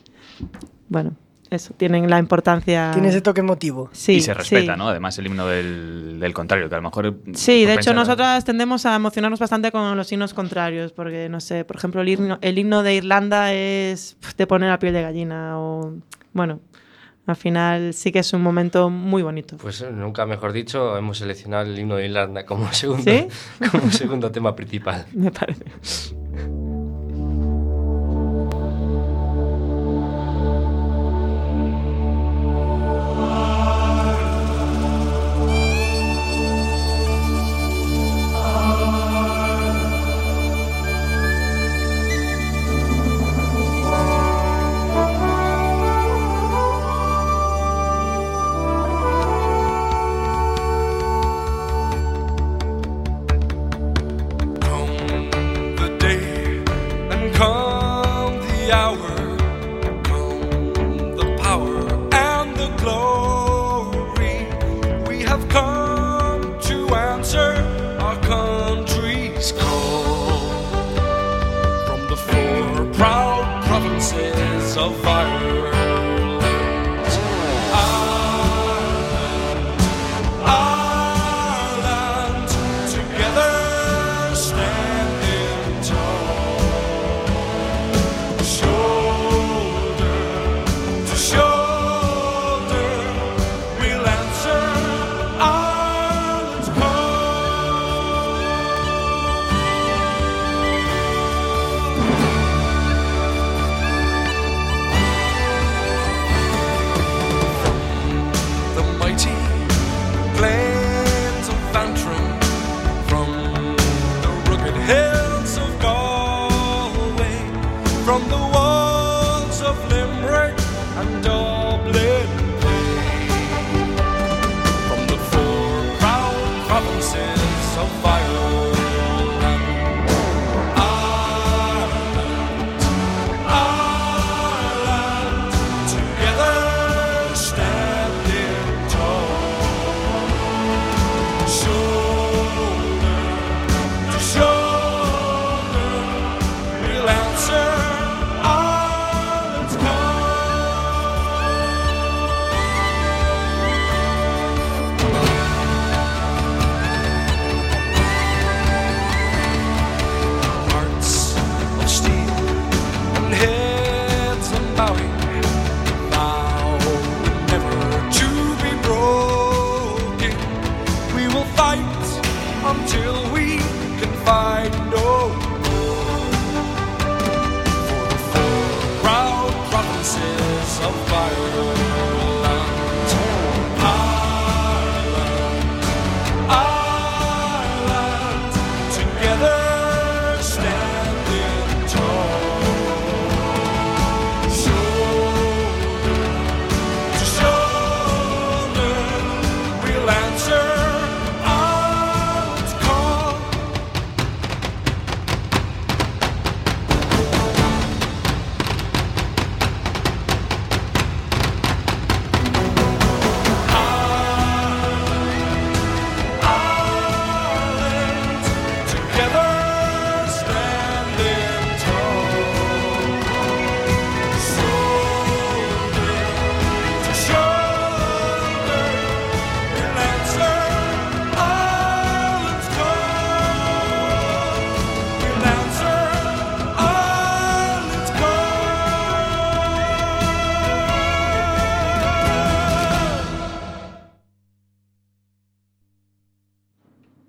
bueno... Eso, tienen la importancia... Tiene ese toque emotivo. Sí, y se respeta, sí. ¿No? Además, el himno del contrario, que a lo mejor... Sí, de hecho, nosotras tendemos a emocionarnos bastante con los himnos contrarios, porque, no sé, por ejemplo, el himno de Irlanda es... te pone la piel de gallina o... Bueno, al final sí que es un momento muy bonito. Pues nunca mejor dicho, hemos seleccionado el himno de Irlanda como segundo, ¿sí? Como segundo tema principal. Me parece.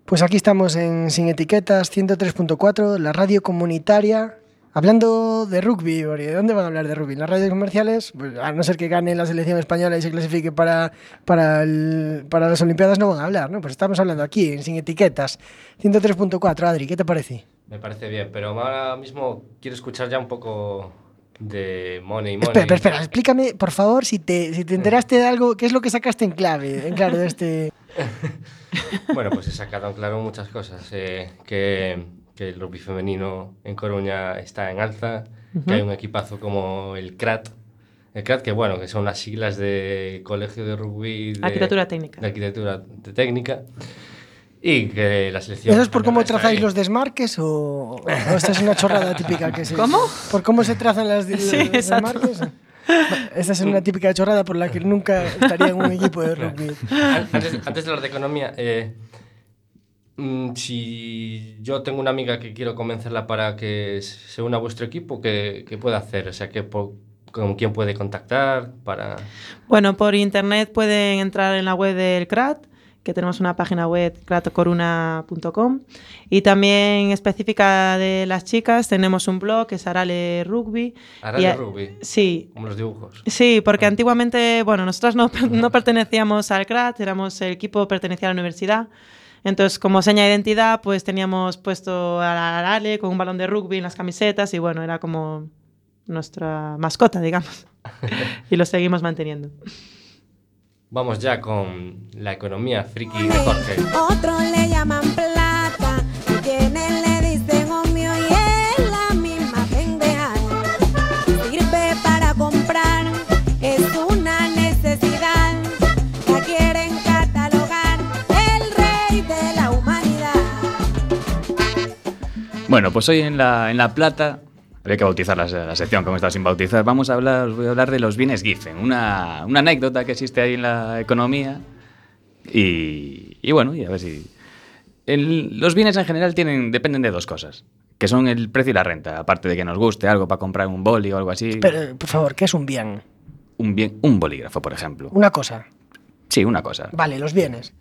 Pues aquí estamos en Sin Etiquetas 103.4, la radio comunitaria, hablando de rugby. ¿De dónde van a hablar de rugby? ¿Las radios comerciales? Pues a no ser que gane la selección española y se clasifique para las Olimpiadas no van a hablar, ¿no? Pues estamos hablando aquí en Sin Etiquetas 103.4. Adri, ¿qué te parece? Me parece bien, pero ahora mismo quiero escuchar ya un poco de Money. Espera, explícame, por favor, si te enteraste de algo, ¿qué es lo que sacaste en claro de este...? Bueno, pues he sacado en claro muchas cosas, que el rugby femenino en Coruña está en alza, uh-huh. Que hay un equipazo como el CRAT, que bueno, que son las siglas de Colegio de Rugby de Arquitectura Técnica, y que la selección... ¿Eso es por cómo trazáis los desmarques o esta es una chorrada típica? Que se... ¿Cómo? ¿Por cómo se trazan los desmarques? Esta es una típica chorrada por la que nunca estaría en un equipo de rugby. Antes de hablar de economía, si yo tengo una amiga que quiero convencerla para que se una a vuestro equipo, ¿qué puede hacer? O sea, ¿con quién puede contactar? Bueno, por internet pueden entrar en la web del CRAT, que tenemos una página web, cratocoruna.com, y también específica de las chicas tenemos un blog que es Arale Rugby. ¿Arale Rugby? Sí. Como los dibujos. Sí, porque antiguamente, bueno, nosotros no pertenecíamos al CRAT, el equipo pertenecía a la universidad. Entonces, como seña de identidad, pues teníamos puesto a Arale con un balón de rugby en las camisetas y bueno, era como nuestra mascota, digamos. Y lo seguimos manteniendo. Vamos ya con la economía friki de Jorge. Otros le llaman plata, quienes le dicen homio y es la misma pendeja. Bueno, pues hoy en la Plata, había que bautizar la sección, como está sin bautizar, voy a hablar de los bienes Giffen, una anécdota que existe ahí en la economía y bueno, y a ver si... Los bienes en general dependen de dos cosas, que son el precio y la renta, aparte de que nos guste algo para comprar un boli o algo así. Pero, por favor, ¿qué es un bien? Un bolígrafo, por ejemplo. ¿Una cosa? Sí, una cosa. Vale, los bienes.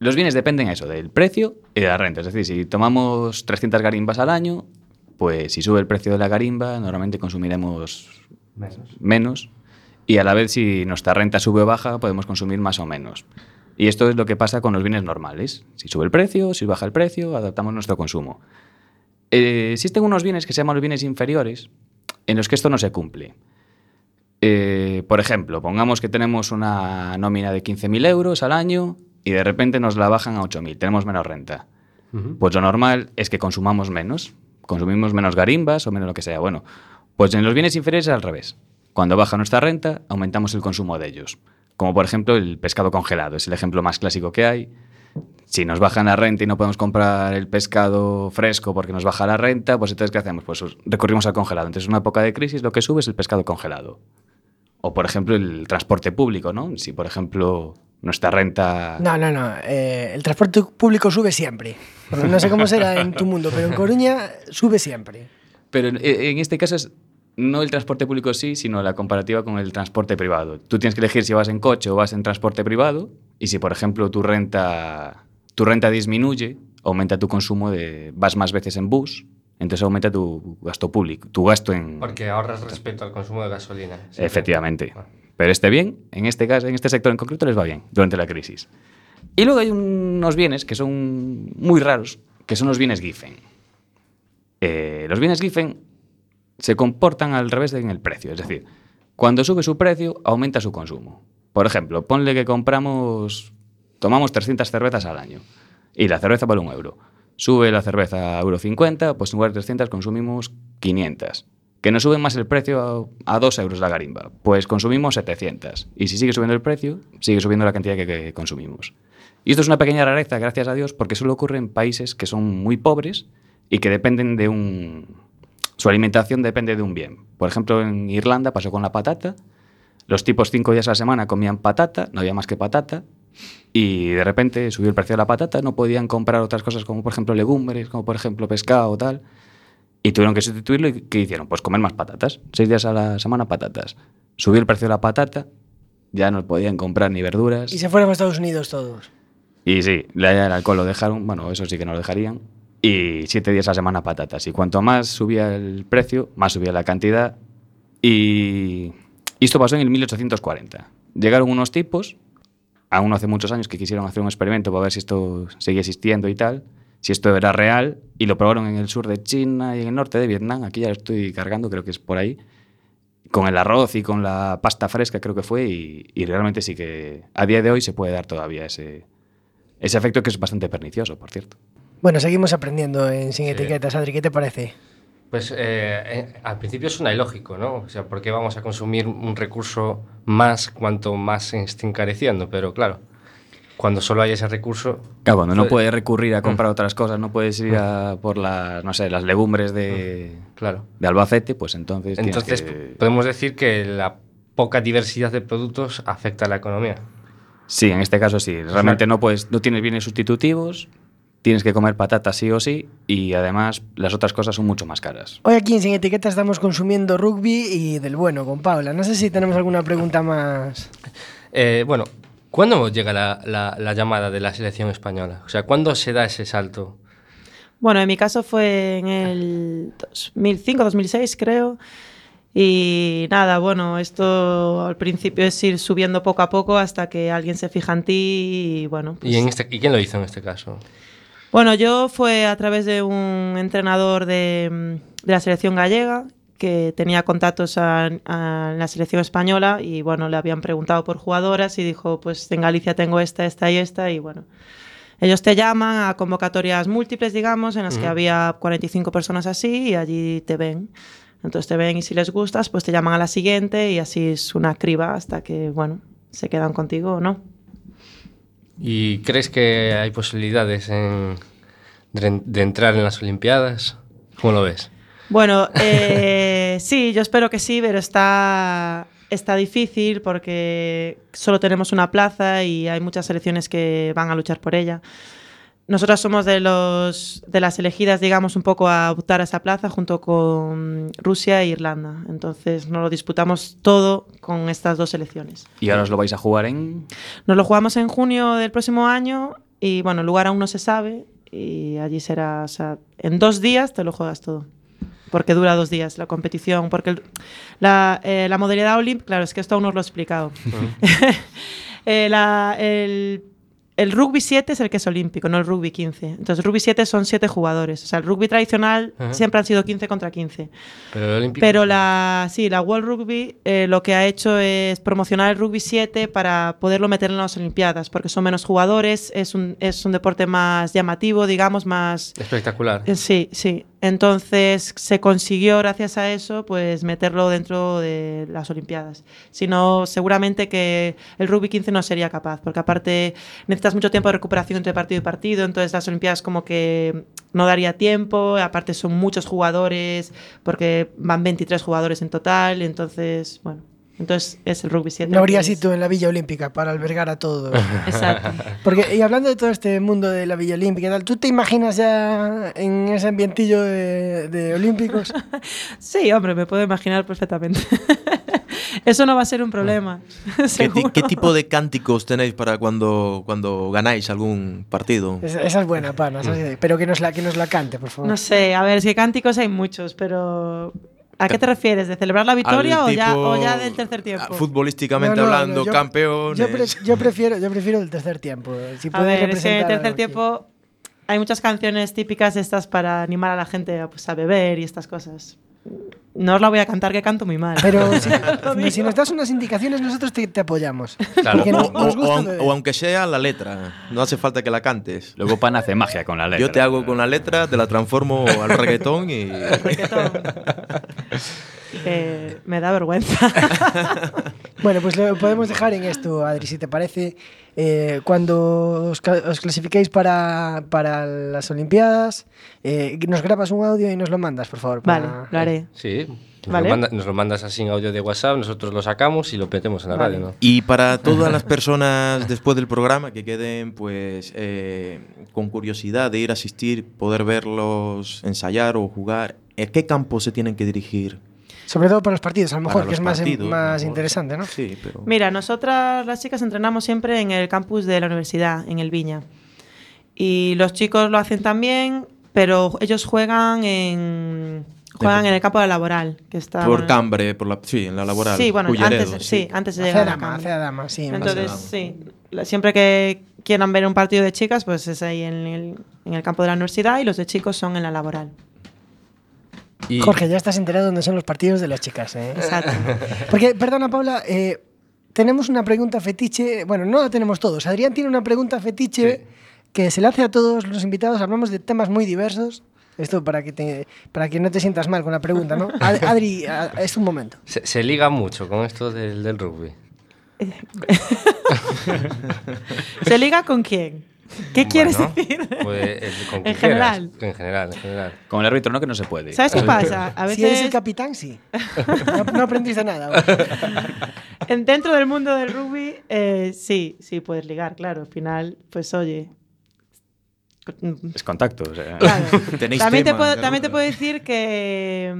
Los bienes dependen eso, del precio y de la renta. Es decir, si tomamos 300 garimbas al año, pues si sube el precio de la garimba, normalmente consumiremos menos. Y a la vez, si nuestra renta sube o baja, podemos consumir más o menos. Y esto es lo que pasa con los bienes normales. Si sube el precio, si baja el precio, adaptamos nuestro consumo. Existen unos bienes que se llaman los bienes inferiores, en los que esto no se cumple. Por ejemplo, pongamos que tenemos una nómina de 15.000 euros al año y de repente nos la bajan a 8.000, tenemos menos renta. Uh-huh. Pues lo normal es que consumamos menos, consumimos menos garimbas o menos lo que sea. Bueno, pues en los bienes inferiores es al revés. Cuando baja nuestra renta, aumentamos el consumo de ellos. Como por ejemplo el pescado congelado, es el ejemplo más clásico que hay. Si nos bajan la renta y no podemos comprar el pescado fresco porque nos baja la renta, pues entonces ¿qué hacemos? Pues recurrimos al congelado. Entonces en una época de crisis lo que sube es el pescado congelado. O por ejemplo el transporte público, ¿no? Si por ejemplo nuestra renta... No. El transporte público sube siempre. No sé cómo será en tu mundo, pero en Coruña sube siempre. Pero en este caso es... No el transporte público sí, sino la comparativa con el transporte privado. Tú tienes que elegir si vas en coche o vas en transporte privado y si, por ejemplo, tu renta disminuye, aumenta tu consumo vas más veces en bus, entonces aumenta tu gasto público, tu gasto en... Porque ahorras respecto al consumo de gasolina. ¿Sí? Efectivamente. Ah. Pero en este sector en concreto les va bien durante la crisis. Y luego hay unos bienes que son muy raros, que son los bienes Giffen. Los bienes Giffen se comportan al revés en el precio. Es decir, cuando sube su precio, aumenta su consumo. Por ejemplo, ponle que tomamos 300 cervezas al año y la cerveza vale 1 euro. Sube la cerveza a 1,50 €, pues en lugar de 300 consumimos 500. Que nos sube más el precio a 2 euros la garimba, pues consumimos 700. Y si sigue subiendo el precio, sigue subiendo la cantidad que consumimos. Y esto es una pequeña rareza, gracias a Dios, porque solo ocurre en países que son muy pobres y que dependen de su alimentación depende de un bien. Por ejemplo, en Irlanda pasó con la patata. Los tipos 5 días a la semana comían patata, no había más que patata, y de repente subió el precio de la patata, no podían comprar otras cosas como, por ejemplo, legumbres, como, por ejemplo, pescado o tal, y tuvieron que sustituirlo. ¿Y qué hicieron? Pues comer más patatas. 6 días a la semana patatas. Subió el precio de la patata, ya no podían comprar ni verduras. Y se fueron a Estados Unidos todos. Y sí, el alcohol lo dejaron, bueno, eso sí que no lo dejarían. Y 7 días a la semana patatas. Y cuanto más subía el precio, más subía la cantidad. Y esto pasó en el 1840. Llegaron unos tipos, aún hace muchos años, que quisieron hacer un experimento para ver si esto seguía existiendo y tal, si esto era real, y lo probaron en el sur de China y en el norte de Vietnam. Aquí ya lo estoy cargando, creo que es por ahí. Con el arroz y con la pasta fresca, creo que fue. Y realmente sí que a día de hoy se puede dar todavía ese efecto, que es bastante pernicioso, por cierto. Bueno, seguimos aprendiendo en Sin Etiquetas. Adri, ¿qué te parece? Pues al principio suena ilógico, ¿no? O sea, ¿por qué vamos a consumir un recurso más cuanto más se esté encareciendo? Pero claro, cuando solo hay ese recurso... Claro, cuando no puedes recurrir a comprar otras cosas, no puedes ir a por las legumbres de Albacete, pues entonces... Entonces podemos decir que la poca diversidad de productos afecta a la economía. Sí, en este caso sí. Realmente no tienes bienes sustitutivos... Tienes que comer patatas sí o sí, y además las otras cosas son mucho más caras. Hoy aquí en Sin Etiquetas estamos consumiendo rugby y del bueno con Paula. No sé si tenemos alguna pregunta más. Bueno, ¿cuándo llega la llamada de la selección española? O sea, ¿cuándo se da ese salto? Bueno, en mi caso fue en el 2005, 2006 creo. Y nada, bueno, esto al principio es ir subiendo poco a poco hasta que alguien se fija en ti y bueno. Pues... ¿Y quién lo hizo en este caso? Bueno, yo fue a través de un entrenador de la selección gallega que tenía contactos en la selección española y, bueno, le habían preguntado por jugadoras y dijo, pues en Galicia tengo esta, esta y esta y, bueno, ellos te llaman a convocatorias múltiples, digamos, en las que había 45 personas así y allí te ven. Entonces te ven y si les gustas, pues te llaman a la siguiente y así es una criba hasta que, bueno, se quedan contigo o no. ¿Y crees que hay posibilidades de entrar en las Olimpiadas? ¿Cómo lo ves? Bueno, sí, yo espero que sí, pero está difícil porque solo tenemos una plaza y hay muchas selecciones que van a luchar por ella. Nosotras somos de las elegidas, digamos, un poco a optar a esa plaza junto con Rusia e Irlanda. Entonces, nos lo disputamos todo con estas dos selecciones. ¿Y ahora os lo vais a jugar en...? Nos lo jugamos en junio del próximo año y, bueno, el lugar aún no se sabe y allí será... O sea, en 2 días te lo juegas todo. Porque dura 2 días la competición. Porque la modalidad olímpica... Claro, es que esto aún no os lo he explicado. El rugby 7 es el que es olímpico, no el rugby 15. Entonces, el rugby 7 son 7 jugadores. O sea, el rugby tradicional siempre han sido 15 contra 15. Pero el olímpico... Pero la World Rugby lo que ha hecho es promocionar el rugby 7 para poderlo meter en las Olimpiadas, porque son menos jugadores, es un deporte más llamativo, digamos, más... Espectacular. Sí, sí. Entonces, se consiguió, gracias a eso, pues meterlo dentro de las Olimpiadas. Si no, seguramente que el rugby 15 no sería capaz, porque aparte... Necesitas mucho tiempo de recuperación entre partido y partido, entonces las Olimpiadas como que no daría tiempo, aparte son muchos jugadores, porque van 23 jugadores en total, entonces, bueno, entonces es el rugby 7. No habría sitio en la Villa Olímpica para albergar a todos. Exacto. Porque, y hablando de todo este mundo de la Villa Olímpica, tal, ¿tú te imaginas ya en ese ambientillo de olímpicos? Sí, hombre, me puedo imaginar perfectamente. Eso no va a ser un problema. ¿Qué tipo de cánticos tenéis para cuando ganáis algún partido? Esa es buena, pana. Pero que nos la cante, por favor. No sé, a ver, es que cánticos hay muchos, pero... ¿A qué te refieres? ¿De celebrar la victoria o ya del tercer tiempo? Futbolísticamente hablando, campeones... Yo prefiero el tercer tiempo. Si a ver, es que el tercer tiempo... Hay muchas canciones típicas estas para animar a la gente pues, a beber y estas cosas. No os la voy a cantar, que canto muy mal. Pero si nos das unas indicaciones, nosotros te apoyamos. Claro. O aunque sea la letra, no hace falta que la cantes. Luego Pan hace magia con la letra. Yo te hago con la letra, te la transformo al reggaetón y... me da vergüenza. Bueno, pues lo podemos dejar en esto, Adri, si te parece. Cuando os clasifiquéis para las Olimpiadas, nos grabas un audio y nos lo mandas, por favor. Vale, lo haré. Sí. ¿Vale? Nos lo mandas así en audio de WhatsApp, nosotros lo sacamos y lo metemos en la radio, ¿no? Y para todas las personas después del programa que queden pues con curiosidad de ir a asistir, poder verlos ensayar o jugar, ¿en qué campo se tienen que dirigir? Sobre todo para los partidos, a lo mejor, que es más interesante, ¿no? Sí, pero... Mira, nosotras las chicas entrenamos siempre en el campus de la universidad, en el Viña. Y los chicos lo hacen también, pero ellos juegan en el campo de la Laboral, que está por Cambre, en la Laboral. Sí, bueno, antes de llegar a Dama, sí. Entonces, sí, siempre que quieran ver un partido de chicas, pues es ahí en el campo de la universidad y los de chicos son en la Laboral. Y... Jorge, ya estás enterado de dónde son los partidos de las chicas, ¿eh? Exacto. Porque, perdona, Paula, tenemos una pregunta fetiche. Bueno, no la tenemos todos. Adrián tiene una pregunta fetiche que se le hace a todos los invitados. Hablamos de temas muy diversos. Esto para que no te sientas mal con la pregunta, ¿no? Adri, es un momento. Se liga mucho con esto del rugby. ¿Se liga con quién? ¿Qué quieres decir? Pues, en general. Con el árbitro, ¿no? Que no se puede. ¿Sabes qué pasa? A veces... Si eres el capitán, sí. No aprendiste nada. Dentro del mundo del rugby, sí, puedes ligar, claro. Al final, pues oye... Es contacto. O sea. Claro. También te puedo decir que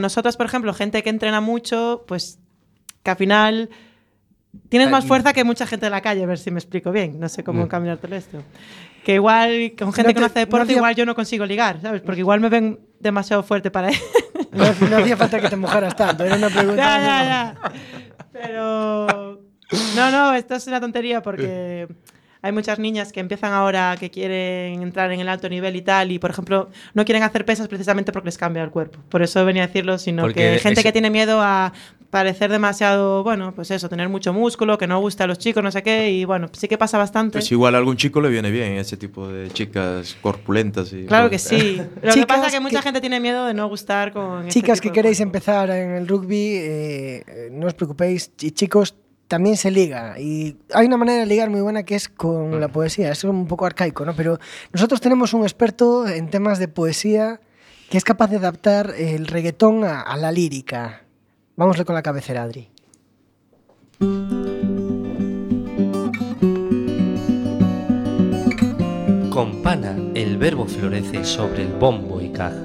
nosotros, por ejemplo, gente que entrena mucho, pues que al final... Tienes más fuerza que mucha gente de la calle, a ver si me explico bien. No sé cómo encaminártelo esto. Que igual, con gente que no hace deporte, igual yo no consigo ligar, ¿sabes? Porque igual me ven demasiado fuerte para él. No hacía falta que te mojaras tanto, era una pregunta. Ya. Pero... No, esto es una tontería porque... Hay muchas niñas que empiezan ahora, que quieren entrar en el alto nivel y tal, y por ejemplo, no quieren hacer pesas precisamente porque les cambia el cuerpo. Por eso venía a decirlo, sino porque que hay gente que tiene miedo a parecer demasiado, bueno, pues eso, tener mucho músculo, que no gusta a los chicos, no sé qué, y bueno, sí que pasa bastante. Pues igual a algún chico le viene bien ese tipo de chicas corpulentas. Y claro que sí. Lo que pasa es que mucha gente tiene miedo de no gustar con... Chicas este tipo que queréis empezar en el rugby, no os preocupéis, y chicos, también se liga, y hay una manera de ligar muy buena que es con la poesía. Es un poco arcaico, ¿no? Pero nosotros tenemos un experto en temas de poesía que es capaz de adaptar el reggaetón a la lírica. Vámosle con la cabecera, Adri. Con pana el verbo florece sobre el bombo y caja.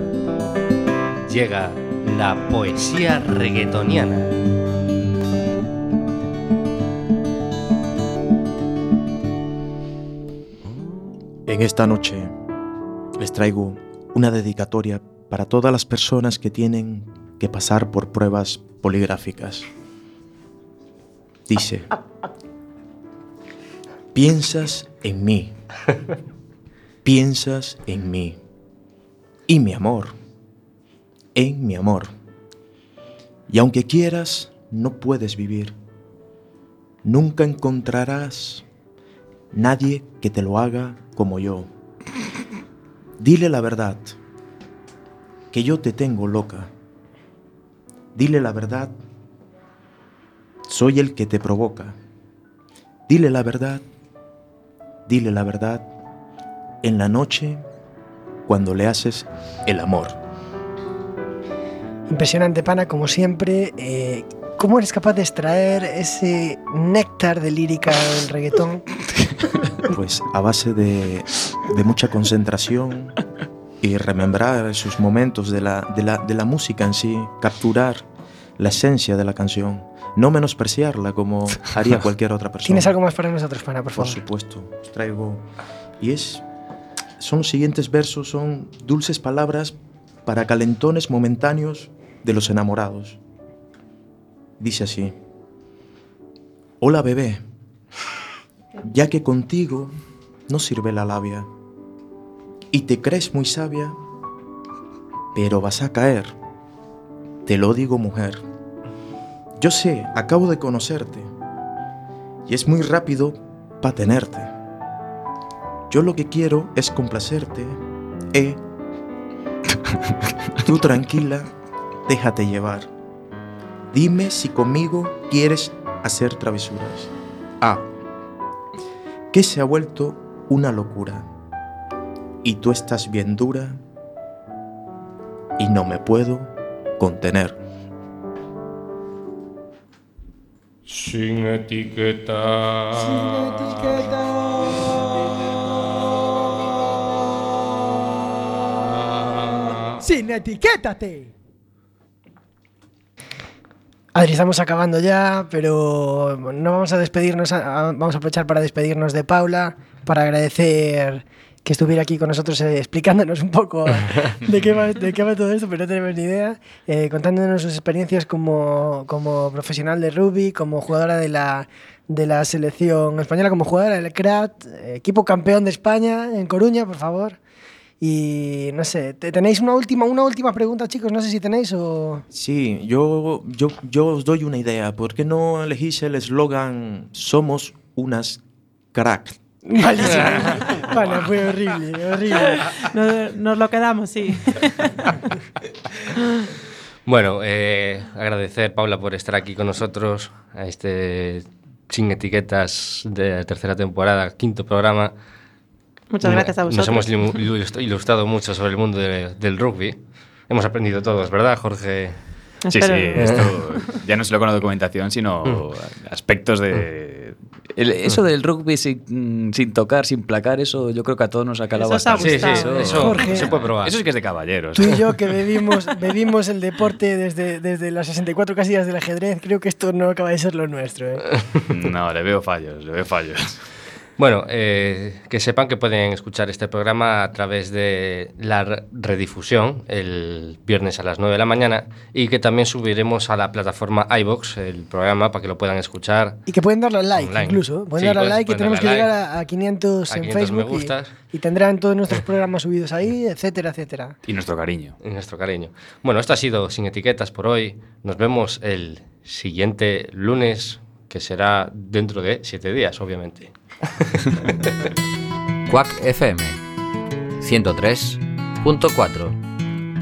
Llega la poesía reggaetoniana. En esta noche les traigo una dedicatoria para todas las personas que tienen que pasar por pruebas poligráficas. Dice: piensas en mí, piensas en mí, y mi amor, en mi amor. Y aunque quieras, no puedes vivir. Nunca encontrarás nadie que te lo haga como yo. Dile la verdad, que yo te tengo loca. Dile la verdad, soy el que te provoca. Dile la verdad, en la noche cuando le haces el amor. Impresionante, pana, como siempre. ¿Cómo eres capaz de extraer ese néctar de lírica del reggaetón? Pues a base de mucha concentración y remembrar esos momentos de la música en sí, capturar la esencia de la canción, no menospreciarla como haría cualquier otra persona. ¿Tienes algo más para nosotros, pana, por favor? Por supuesto, traigo. Y son los siguientes versos, son dulces palabras para calentones momentáneos de los enamorados. Dice así: hola bebé, ya que contigo no sirve la labia y te crees muy sabia, pero vas a caer, te lo digo mujer. Yo sé, acabo de conocerte y es muy rápido pa' tenerte. Yo lo que quiero es complacerte, Tú tranquila, déjate llevar. Dime si conmigo quieres hacer travesuras. Que se ha vuelto una locura y tú estás bien dura y no me puedo contener. Sin etiquetas. Sin etiquetas. ¡Sin etiquétate! Adri, estamos acabando ya, pero no vamos a despedirnos. Vamos a aprovechar para despedirnos de Paula, para agradecer que estuviera aquí con nosotros explicándonos un poco de qué va todo esto, pero no tenemos ni idea, contándonos sus experiencias como profesional de rugby, como jugadora de la selección española, como jugadora del CRAT, equipo campeón de España en Coruña, por favor. Y no sé, ¿tenéis una última pregunta, chicos? No sé si tenéis o... Sí, yo os doy una idea. ¿Por qué no elegís el eslogan "Somos unas crack"? Vale, sí. Bueno, fue horrible. Nos lo quedamos, sí. Bueno, agradecer, Paula, por estar aquí con nosotros a este Sin Etiquetas de la tercera temporada, 5º programa. Muchas gracias a vosotros. Nos hemos ilustrado mucho sobre el mundo del rugby. Hemos aprendido todos, ¿verdad, Jorge? Sí, esto ya no solo con la documentación, sino aspectos de... Eso del rugby sin tocar, sin placar, eso yo creo que a todos nos ha calado bastante. Sí, eso, Jorge, se puede probar. Eso sí que es de caballeros. Tú y yo que bebimos el deporte desde las 64 casillas del ajedrez, creo que esto no acaba de ser lo nuestro, ¿eh? No, le veo fallos. Bueno, que sepan que pueden escuchar este programa a través de la redifusión el viernes a las 9 de la mañana, y que también subiremos a la plataforma iVoox el programa para que lo puedan escuchar. Y que pueden darle al like online. Incluso. Pueden darle al like, y tenemos que llegar a 500 en 500 Facebook me gustas. Y tendrán todos nuestros programas subidos ahí, etcétera, etcétera. Y nuestro cariño. Bueno, esto ha sido Sin Etiquetas por hoy. Nos vemos el siguiente lunes, que será dentro de 7 días, obviamente. Cuac FM 103.4